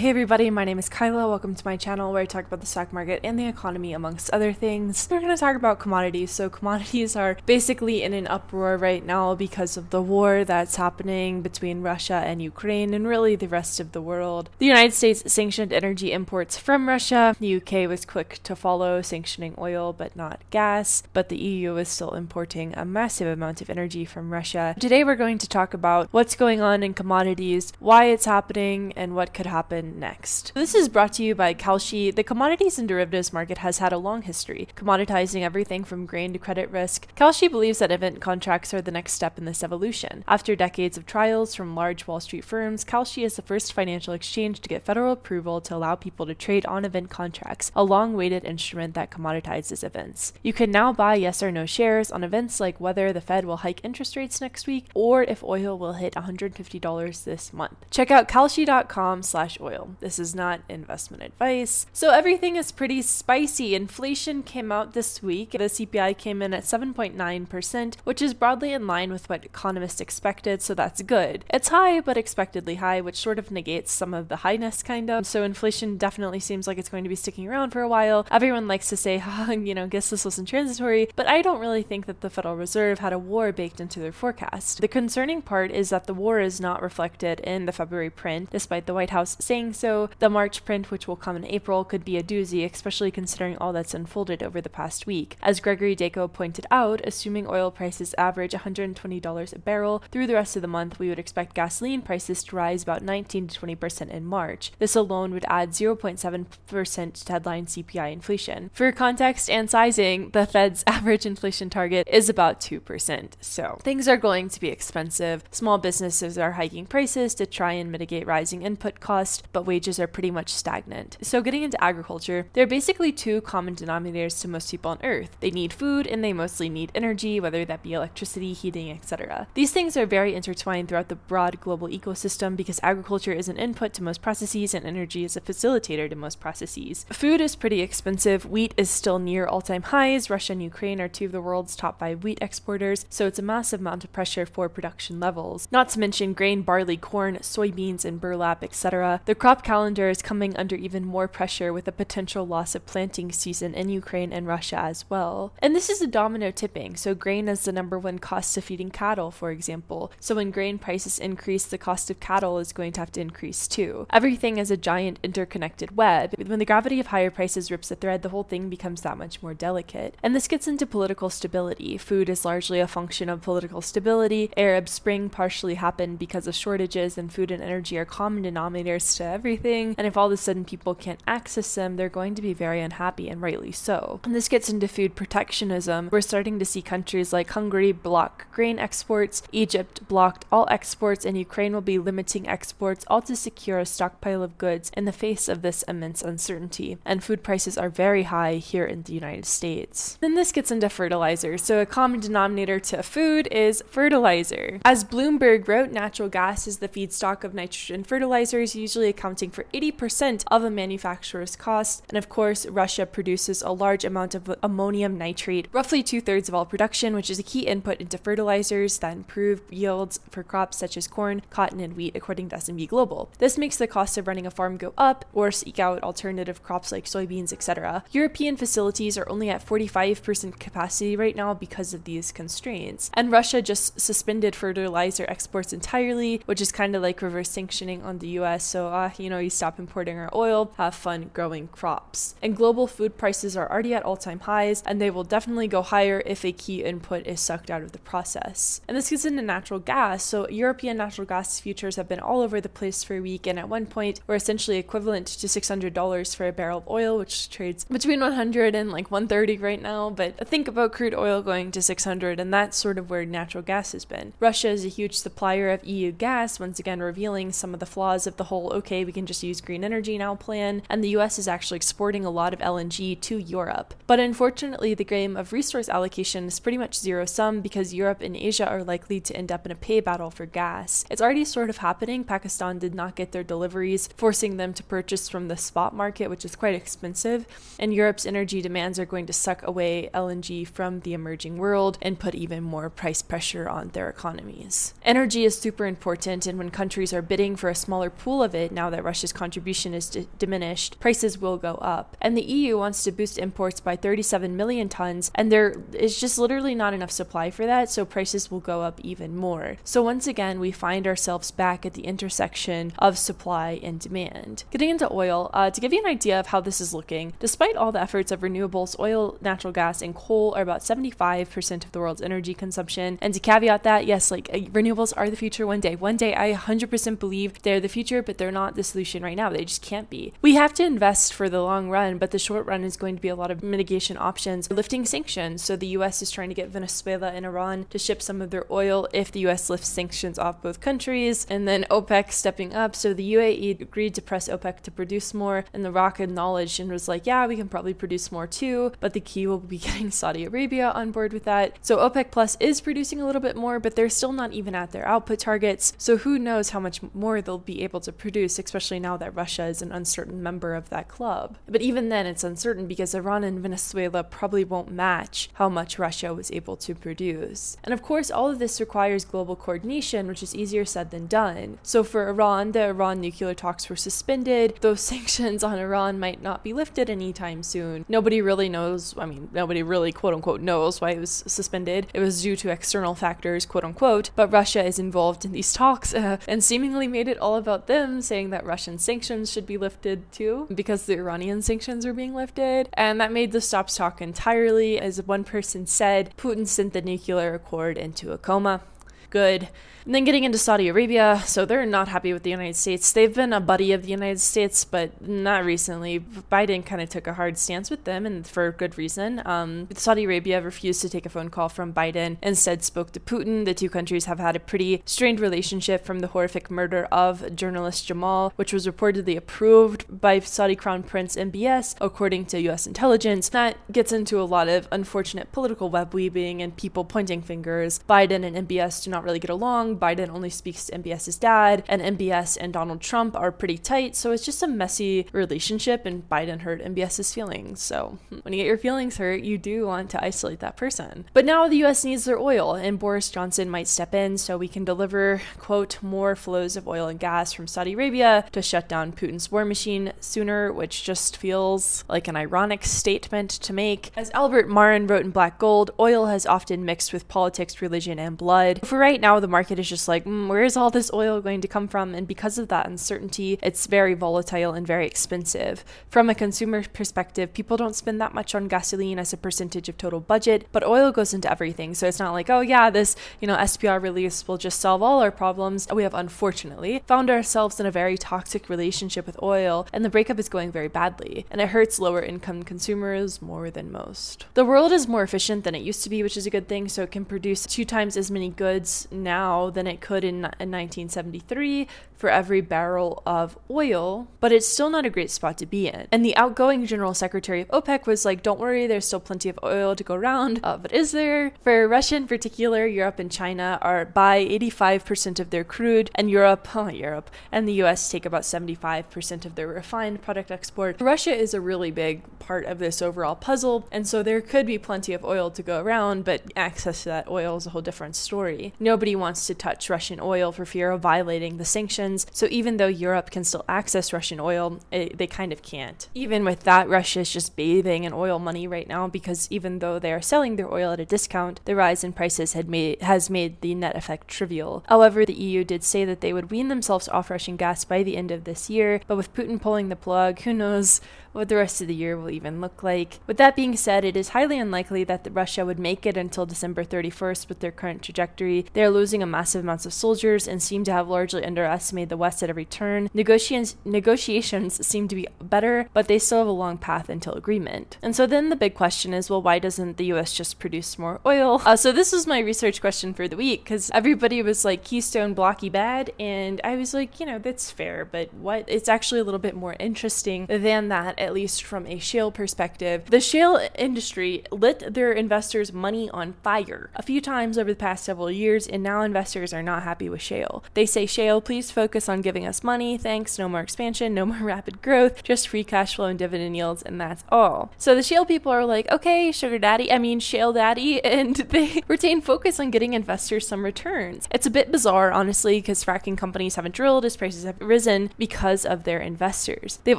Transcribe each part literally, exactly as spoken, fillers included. Hey everybody, my name is Kyla. Welcome to my channel where I talk about the stock market and the economy amongst other things. We're going to talk about commodities. So commodities are basically in an uproar right now because of the war that's happening between Russia and Ukraine and really the rest of the world. The United States sanctioned energy imports from Russia. The U K was quick to follow, sanctioning oil but not gas, but the E U is still importing a massive amount of energy from Russia. Today we're going to talk about what's going on in commodities, why it's happening, and what could happen next. This is brought to you by Kalshi. The commodities and derivatives market has had a long history, commoditizing everything from grain to credit risk. Kalshi believes that event contracts are the next step in this evolution. After decades of trials from large Wall Street firms, Kalshi is the first financial exchange to get federal approval to allow people to trade on event contracts, a long-awaited instrument that commoditizes events. You can now buy yes or no shares on events like whether the Fed will hike interest rates next week or if oil will hit one hundred fifty dollars this month. Check out kalshi dot com slash oil. This is not investment advice. So everything is pretty spicy. Inflation came out this week. The C P I came in at seven point nine percent, which is broadly in line with what economists expected, so that's good. It's high, but expectedly high, which sort of negates some of the highness, kind of. So inflation definitely seems like it's going to be sticking around for a while. Everyone likes to say, ha, you know, guess this wasn't transitory, but I don't really think that the Federal Reserve had a war baked into their forecast. The concerning part is that the war is not reflected in the February print, despite the White House saying so. The March print, which will come in April, could be a doozy, especially considering all that's unfolded over the past week. As Gregory Daco pointed out, assuming oil prices average one hundred twenty dollars a barrel through the rest of the month, we would expect gasoline prices to rise about nineteen to twenty percent in March. This alone would add zero point seven percent to headline C P I inflation. For context and sizing, the Fed's average inflation target is about two percent, so things are going to be expensive. Small businesses are hiking prices to try and mitigate rising input costs, but wages are pretty much stagnant. So getting into agriculture, there are basically two common denominators to most people on Earth. They need food and they mostly need energy, whether that be electricity, heating, et cetera. These things are very intertwined throughout the broad global ecosystem because agriculture is an input to most processes and energy is a facilitator to most processes. Food is pretty expensive. Wheat is still near all-time highs. Russia and Ukraine are two of the world's top five wheat exporters, so it's a massive amount of pressure for production levels. Not to mention grain, barley, corn, soybeans, and burlap, et cetera. The crop calendar is coming under even more pressure with a potential loss of planting season in Ukraine and Russia as well. And this is a domino tipping, so grain is the number one cost of feeding cattle, for example. So when grain prices increase, the cost of cattle is going to have to increase too. Everything is a giant interconnected web. When the gravity of higher prices rips a thread, the whole thing becomes that much more delicate. And this gets into political stability. Food is largely a function of political stability. Arab Spring partially happened because of shortages, and food and energy are common denominators to everything, and if all of a sudden people can't access them, they're going to be very unhappy, and rightly so. And this gets into food protectionism. We're starting to see countries like Hungary block grain exports, Egypt blocked all exports, and Ukraine will be limiting exports, all to secure a stockpile of goods in the face of this immense uncertainty. And food prices are very high here in the United States. Then this gets into fertilizer. So a common denominator to food is fertilizer. As Bloomberg wrote, natural gas is the feedstock of nitrogen fertilizers, usually accounting for eighty percent of a manufacturer's cost. And of course, Russia produces a large amount of ammonium nitrate, roughly two-thirds of all production, which is a key input into fertilizers that improve yields for crops such as corn, cotton, and wheat, according to S B Global. This makes the cost of running a farm go up or seek out alternative crops like soybeans, et cetera. European facilities are only at forty-five percent capacity right now because of these constraints. And Russia just suspended fertilizer exports entirely, which is kind of like reverse sanctioning on the U S. So, uh, you know, you stop importing our oil, have fun growing crops. And global food prices are already at all-time highs, and they will definitely go higher if a key input is sucked out of the process. And this gets into natural gas. So European natural gas futures have been all over the place for a week, and at one point were essentially equivalent to six hundred dollars for a barrel of oil, which trades between one hundred and like one thirty right now. But think about crude oil going to six hundred, and that's sort of where natural gas has been. Russia is a huge supplier of E U gas, once again revealing some of the flaws of the whole okay, we can just use green energy now plan, and the U S is actually exporting a lot of L N G to Europe. But unfortunately, the game of resource allocation is pretty much zero-sum because Europe and Asia are likely to end up in a pay battle for gas. It's already sort of happening. Pakistan did not get their deliveries, forcing them to purchase from the spot market, which is quite expensive, and Europe's energy demands are going to suck away L N G from the emerging world and put even more price pressure on their economies. Energy is super important, and when countries are bidding for a smaller pool of it, now now that Russia's contribution is d- diminished, prices will go up. And the E U wants to boost imports by thirty-seven million tons, and there is just literally not enough supply for that, so prices will go up even more. So once again, we find ourselves back at the intersection of supply and demand. Getting into oil, uh, to give you an idea of how this is looking, despite all the efforts of renewables, oil, natural gas, and coal are about seventy-five percent of the world's energy consumption. And to caveat that, yes, like uh, renewables are the future one day. One day, I one hundred percent believe they're the future, but they're not the solution right now. They just can't be. We have to invest for the long run, but the short run is going to be a lot of mitigation options, lifting sanctions. So the U S is trying to get Venezuela and Iran to ship some of their oil if the U S lifts sanctions off both countries, and then OPEC stepping up. So the U A E agreed to press OPEC to produce more, and the R O C acknowledged and was like, yeah, we can probably produce more too, but the key will be getting Saudi Arabia on board with that. So OPEC plus is producing a little bit more, but they're still not even at their output targets. So who knows how much more they'll be able to produce, especially now that Russia is an uncertain member of that club. But even then, it's uncertain because Iran and Venezuela probably won't match how much Russia was able to produce. And of course, all of this requires global coordination, which is easier said than done. So for Iran, the Iran nuclear talks were suspended. Those sanctions on Iran might not be lifted anytime soon. Nobody really knows, I mean, nobody really quote-unquote knows why it was suspended. It was due to external factors, quote-unquote, but Russia is involved in these talks uh, and seemingly made it all about them, saying that Russian sanctions should be lifted too, because the Iranian sanctions are being lifted. And that made the stop talk entirely. As one person said, Putin sent the nuclear accord into a coma. Good. And then getting into Saudi Arabia, so they're not happy with the United States. They've been a buddy of the United States, but not recently. Biden kind of took a hard stance with them, and for good reason. Um, Saudi Arabia refused to take a phone call from Biden, instead spoke to Putin. The two countries have had a pretty strained relationship from the horrific murder of journalist Jamal, which was reportedly approved by Saudi Crown Prince M B S, according to U S intelligence. That gets into a lot of unfortunate political web weaving and people pointing fingers. Biden and M B S do not really get along. Biden only speaks to M B S's dad, and M B S and Donald Trump are pretty tight, so it's just a messy relationship, and Biden hurt M B S's feelings. So when you get your feelings hurt, you do want to isolate that person. But now the U S needs their oil, and Boris Johnson might step in so we can deliver, quote, more flows of oil and gas from Saudi Arabia to shut down Putin's war machine sooner, which just feels like an ironic statement to make. As Albert Marin wrote in Black Gold, oil has often mixed with politics, religion, and blood. For right now, the market is just like, mm, where is all this oil going to come from? And because of that uncertainty, it's very volatile and very expensive. From a consumer perspective, people don't spend that much on gasoline as a percentage of total budget, but oil goes into everything. So it's not like, oh yeah, this, you know, S P R release will just solve all our problems. We have unfortunately found ourselves in a very toxic relationship with oil, and the breakup is going very badly, and it hurts lower income consumers more than most. The world is more efficient than it used to be, which is a good thing. So it can produce two times as many goods now than it could in, in nineteen seventy-three for every barrel of oil, but it's still not a great spot to be in. And the outgoing General Secretary of OPEC was like, don't worry, there's still plenty of oil to go around, uh, but is there? For Russia in particular, Europe and China are buy eighty-five percent of their crude, and Europe, oh, Europe, and the U S take about seventy-five percent of their refined product export. Russia is a really big part of this overall puzzle, and so there could be plenty of oil to go around, but access to that oil is a whole different story. Nobody wants to touch Russian oil for fear of violating the sanctions, so even though Europe can still access Russian oil, it, they kind of can't. Even with that, Russia is just bathing in oil money right now, because even though they are selling their oil at a discount, the rise in prices had made, has made the net effect trivial. However, the E U did say that they would wean themselves off Russian gas by the end of this year, but with Putin pulling the plug, who knows what the rest of the year will even look like. With that being said, it is highly unlikely that Russia would make it until December thirty-first with their current trajectory. They are losing a massive amounts of soldiers and seem to have largely underestimated the West at every turn. Negoti- negotiations seem to be better, but they still have a long path until agreement. And so then the big question is, well, why doesn't the U S just produce more oil? Uh, so this was my research question for the week, because everybody was like, Keystone blocky bad, and I was like, you know, that's fair, but what? It's actually a little bit more interesting than that, at least from a shale perspective. The shale industry lit their investors' money on fire a few times over the past several years, years, and now investors are not happy with shale. They say, shale, please focus on giving us money, thanks, no more expansion, no more rapid growth, just free cash flow and dividend yields, and that's all. So the shale people are like, okay, sugar daddy, I mean shale daddy, and they retain focus on getting investors some returns. It's a bit bizarre, honestly, because fracking companies haven't drilled as prices have risen because of their investors. They've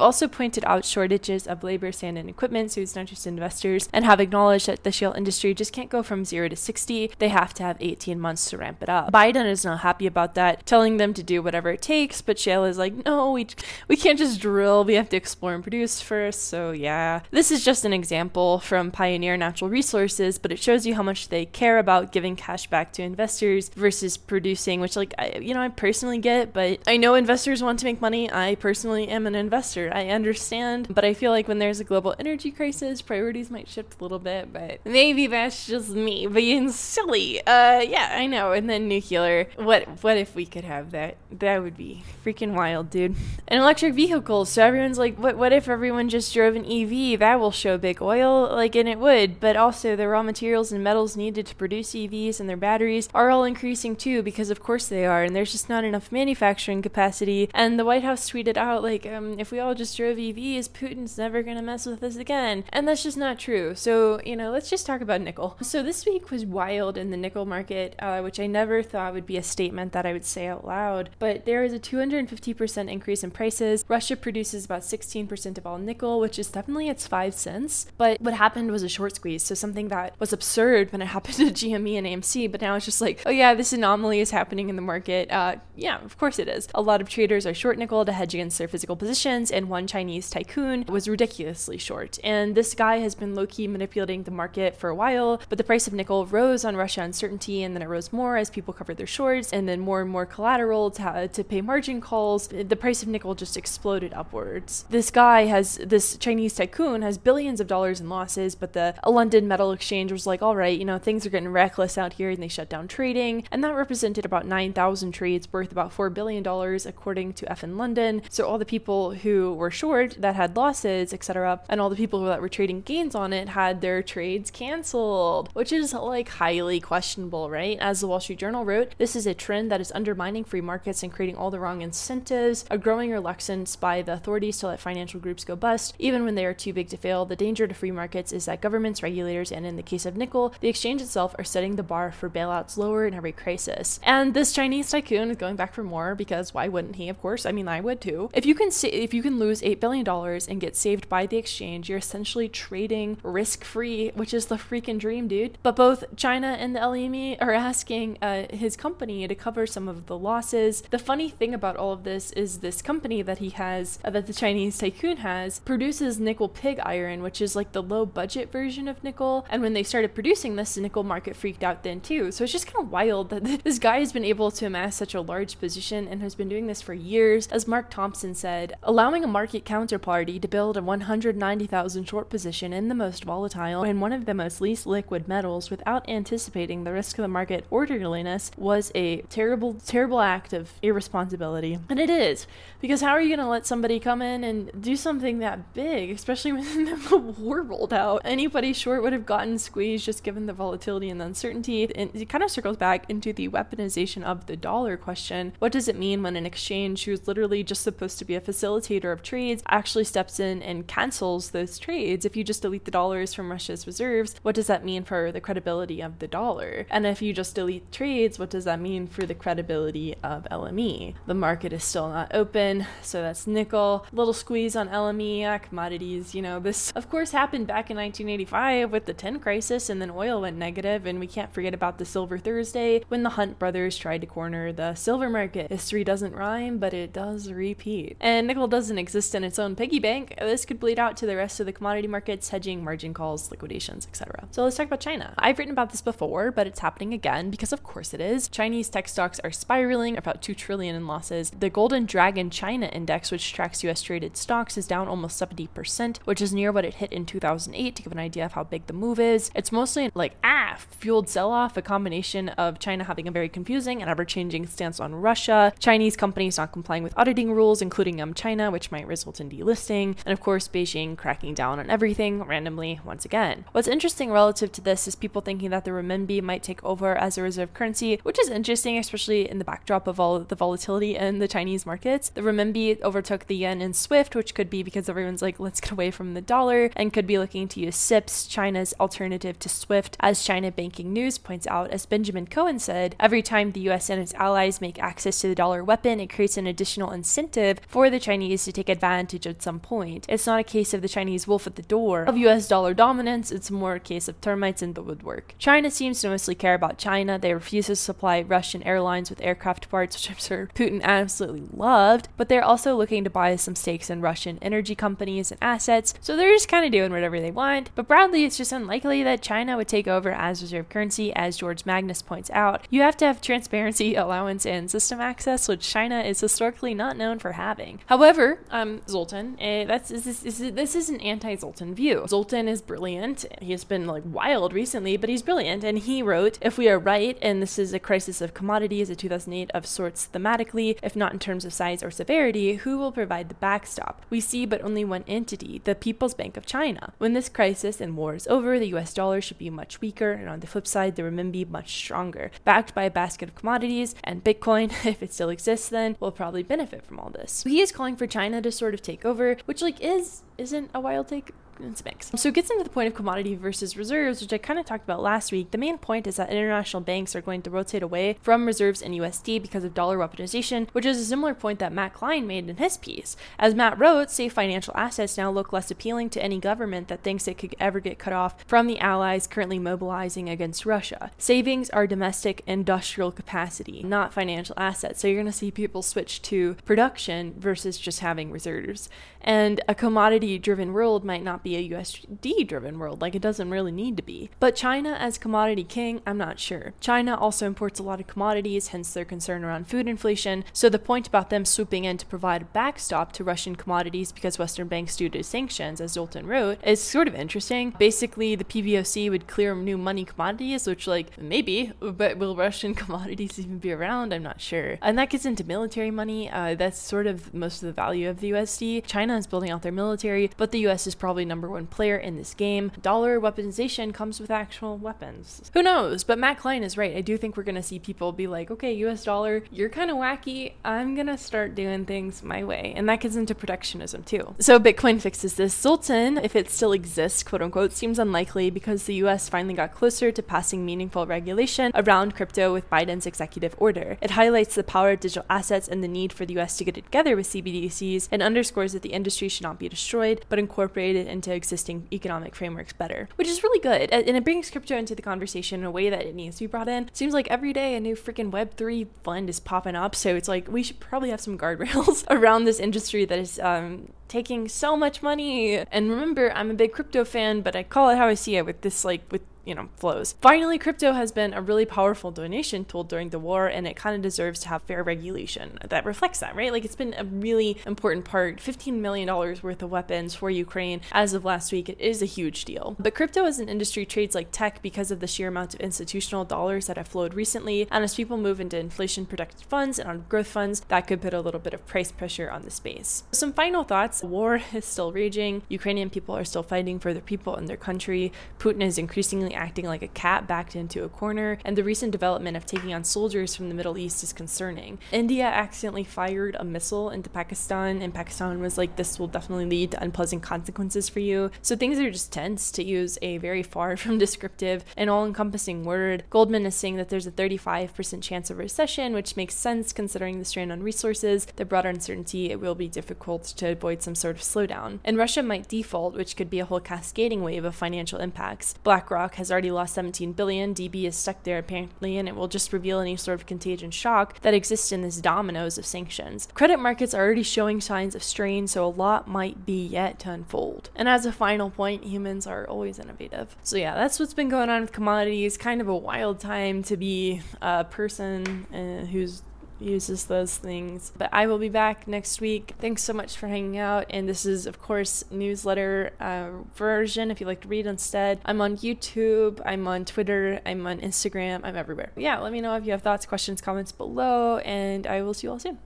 also pointed out shortages of labor, sand, and equipment, so it's not just investors, and have acknowledged that the shale industry just can't go from zero to sixty. They have to have eighteen months to ramp it up. Biden is not happy about that, telling them to do whatever it takes, but shale is like, no, we we can't just drill, we have to explore and produce first. So yeah, this is just an example from Pioneer Natural Resources, but it shows you how much they care about giving cash back to investors versus producing, which, like, I, you know, I personally get, but I know investors want to make money. I personally am an investor. I understand, but I feel like when there's a global energy crisis, priorities might shift a little bit, but maybe that's just me being silly. Uh, yeah, I know. And then nuclear. What what if we could have that? That would be freaking wild, dude. And electric vehicles. So everyone's like, what What if everyone just drove an E V? That will show big oil. Like, and it would. But also the raw materials and metals needed to produce E Vs and their batteries are all increasing too, because of course they are. And there's just not enough manufacturing capacity. And the White House tweeted out, like, um, if we all just drove E Vs, Putin's never going to mess with us again. And that's just not true. So, you know, let's just talk about nickel. So this week was wild in the nickel market, uh, which I never thought would be a statement that I would say out loud. But there is a two hundred fifty percent increase in prices. Russia produces about sixteen percent of all nickel, which is definitely its five cents. But what happened was a short squeeze. So something that was absurd when it happened to G M E and A M C, but now it's just like, oh yeah, this anomaly is happening in the market. Uh, yeah, of course it is. A lot of traders are short nickel to hedge against their physical positions, and one Chinese tycoon was ridiculously short. And this guy has been low-key manipulating the market for a while, but the price of nickel rose on Russia uncertainty, and then it rose more as people covered their shorts, and then more and more collateral to, to pay margin calls. The price of nickel just exploded upwards. This guy has, this Chinese tycoon has billions of dollars in losses, but the London Metal Exchange was like, all right, you know, things are getting reckless out here, and they shut down trading, and that represented about nine thousand trades worth about four billion dollars, according to F in London. So all the people who were short that had losses, et cetera, and all the people that were trading gains on it had their trades canceled, which is like highly questionable, right? As the Wall Street Journal wrote, this is a trend that is undermining free markets and creating all the wrong incentives, a growing reluctance by the authorities to let financial groups go bust, even when they are too big to fail. The danger to free markets is that governments, regulators, and in the case of nickel, the exchange itself are setting the bar for bailouts lower in every crisis. And this Chinese tycoon is going back for more, because why wouldn't he? Of course, I mean, I would too. If you can sa- if you can lose eight billion dollars and get saved by the exchange, you're essentially trading risk-free, which is the freaking dream, dude. But both China and the L M E are asking uh, his company to cover some of the losses. The funny thing about all of this is this company that he has, uh, that the Chinese tycoon has, produces nickel pig iron, which is like the low-budget version of nickel. And when they started producing this, the nickel market freaked out then too. So it's just kind of wild that this guy has been able to amass such a large position and has been doing this for years. As Mark Thompson said, allowing a market counterparty to build a one hundred ninety thousand short position in the most volatile and one of the most least liquid metals without anticipating the risk of the market orderliness was a terrible, terrible act of irresponsibility. And it is, because how are you going to let somebody come in and do something that big, especially when the war rolled out? Anybody short would have gotten squeezed just given the volatility and the uncertainty. And it kind of circles back into the weaponization of the dollar question. What does it mean when an exchange who's literally just supposed to be a facilitator of trades actually steps in and cancels those trades? If you just delete the dollars from Russia's reserves, what does that mean for the credibility of the dollar? And if you just delete trades, what does that mean for the credibility of L M E? The market is still not open, so that's nickel. Little squeeze on L M E, ah, commodities, you know, this of course happened back in nineteen eighty-five with the tin crisis, and then oil went negative, and we can't forget about the Silver Thursday when the Hunt brothers tried to corner the silver market. History doesn't rhyme, but it does repeat. And nickel doesn't exist in its own piggy bank. This could bleed out to the rest of the commodity markets, hedging, margin calls, liquidations, et cetera. So let's talk about China. I've written about this before, but it's happening again because of course it is. Chinese tech stocks are spiraling, about two trillion dollars in losses. The Golden Dragon China Index, which tracks U S traded stocks, is down almost seventy percent, which is near what it hit in two thousand eight to give an idea of how big the move is. It's mostly like, ah, fueled sell-off, a combination of China having a very confusing and ever-changing stance on Russia, Chinese companies not complying with auditing rules, including um, China, which might result in delisting, and of course Beijing cracking down on everything randomly once again. What's interesting relative to this is people thinking that the renminbi might take over as a result reserve currency, which is interesting, especially in the backdrop of all of the volatility in the Chinese markets. The renminbi overtook the yen in SWIFT, which could be because everyone's like, let's get away from the dollar, and could be looking to use S I Ps, China's alternative to SWIFT, as China Banking News points out. As Benjamin Cohen said, every time the U S and its allies make access to the dollar a weapon, it creates an additional incentive for the Chinese to take advantage at some point. It's not a case of the Chinese wolf at the door of U S dollar dominance, it's more a case of termites in the woodwork. China seems to mostly care about China. They refuse to supply Russian airlines with aircraft parts, which I'm sure Putin absolutely loved, but they're also looking to buy some stakes in Russian energy companies and assets, so they're just kind of doing whatever they want. But broadly, it's just unlikely that China would take over as reserve currency. As George Magnus points out, you have to have transparency, allowance, and system access, which China is historically not known for having. However, um, Zoltan, uh, that's is this, is this, this is an anti-Zoltan view. Zoltan is brilliant. He has been like wild recently, but he's brilliant. And he wrote, if we are right, and this is a crisis of commodities, a two thousand eight of sorts thematically, if not in terms of size or severity, who will provide the backstop? We see but only one entity, the People's Bank of China. When this crisis and war is over, the U S dollar should be much weaker, and on the flip side, the renminbi much stronger, backed by a basket of commodities, and Bitcoin, if it still exists then, will probably benefit from all this. He is calling for China to sort of take over, which like is, isn't a wild take. It's mixed. So it gets into the point of commodity versus reserves, which I kind of talked about last week. The main point is that international banks are going to rotate away from reserves in U S D because of dollar weaponization, which is a similar point that Matt Klein made in his piece. As Matt wrote, safe financial assets now look less appealing to any government that thinks it could ever get cut off from the allies currently mobilizing against Russia. Savings are domestic industrial capacity, not financial assets. So you're going to see people switch to production versus just having reserves. And a commodity-driven world might not be a U S D-driven world, like it doesn't really need to be. But China as commodity king, I'm not sure. China also imports a lot of commodities, hence their concern around food inflation, so the point about them swooping in to provide a backstop to Russian commodities because Western banks do do sanctions, as Zoltan wrote, is sort of interesting. Basically, the P B O C would clear new money commodities, which like, maybe, but will Russian commodities even be around? I'm not sure. And that gets into military money. Uh, that's sort of most of the value of the U S D. China is building out their military, but the U S is probably number one player in this game. Dollar weaponization comes with actual weapons. Who knows? But Matt Klein is right. I do think we're going to see people be like, okay, U S dollar, you're kind of wacky. I'm going to start doing things my way. And that gets into protectionism too. So Bitcoin fixes this. Zoltan, if it still exists, quote unquote, seems unlikely because the U S finally got closer to passing meaningful regulation around crypto with Biden's executive order. It highlights the power of digital assets and the need for the U S to get it together with C B D Cs and underscores that the industry should not be destroyed, but incorporated into existing economic frameworks better, which is really good. And it brings crypto into the conversation in a way that it needs to be brought in. Seems like every day a new freaking web three fund is popping up, so it's like we should probably have some guardrails around this industry that is um taking so much money. And remember, I'm a big crypto fan, but I call it how I see it with this, like, with you know, flows. Finally, crypto has been a really powerful donation tool during the war, and it kind of deserves to have fair regulation that reflects that, right? Like, it's been a really important part. fifteen million dollars worth of weapons for Ukraine as of last week. It is a huge deal. But crypto as an industry trades like tech because of the sheer amount of institutional dollars that have flowed recently. And as people move into inflation-protected funds and on growth funds, that could put a little bit of price pressure on the space. Some final thoughts. The war is still raging. Ukrainian people are still fighting for their people and their country. Putin is increasingly acting like a cat backed into a corner, and the recent development of taking on soldiers from the Middle East is concerning. India accidentally fired a missile into Pakistan, and Pakistan was like, this will definitely lead to unpleasant consequences for you. So things are just tense, to use a very far from descriptive and all-encompassing word. Goldman is saying that there's a thirty-five percent chance of recession, which makes sense considering the strain on resources, the broader uncertainty. It will be difficult to avoid some sort of slowdown. And Russia might default, which could be a whole cascading wave of financial impacts. BlackRock has has already lost seventeen billion dollars. D B is stuck there apparently, and it will just reveal any sort of contagion shock that exists in this dominoes of sanctions. Credit markets are already showing signs of strain, so a lot might be yet to unfold. And as a final point, humans are always innovative. So yeah, that's what's been going on with commodities. Kind of a wild time to be a person uh, who's uses those things. But I will be back next week. Thanks so much for hanging out. And this is, of course, newsletter uh, version if you like to read instead. I'm on YouTube. I'm on Twitter. I'm on Instagram. I'm everywhere. Yeah, let me know if you have thoughts, questions, comments below, and I will see you all soon.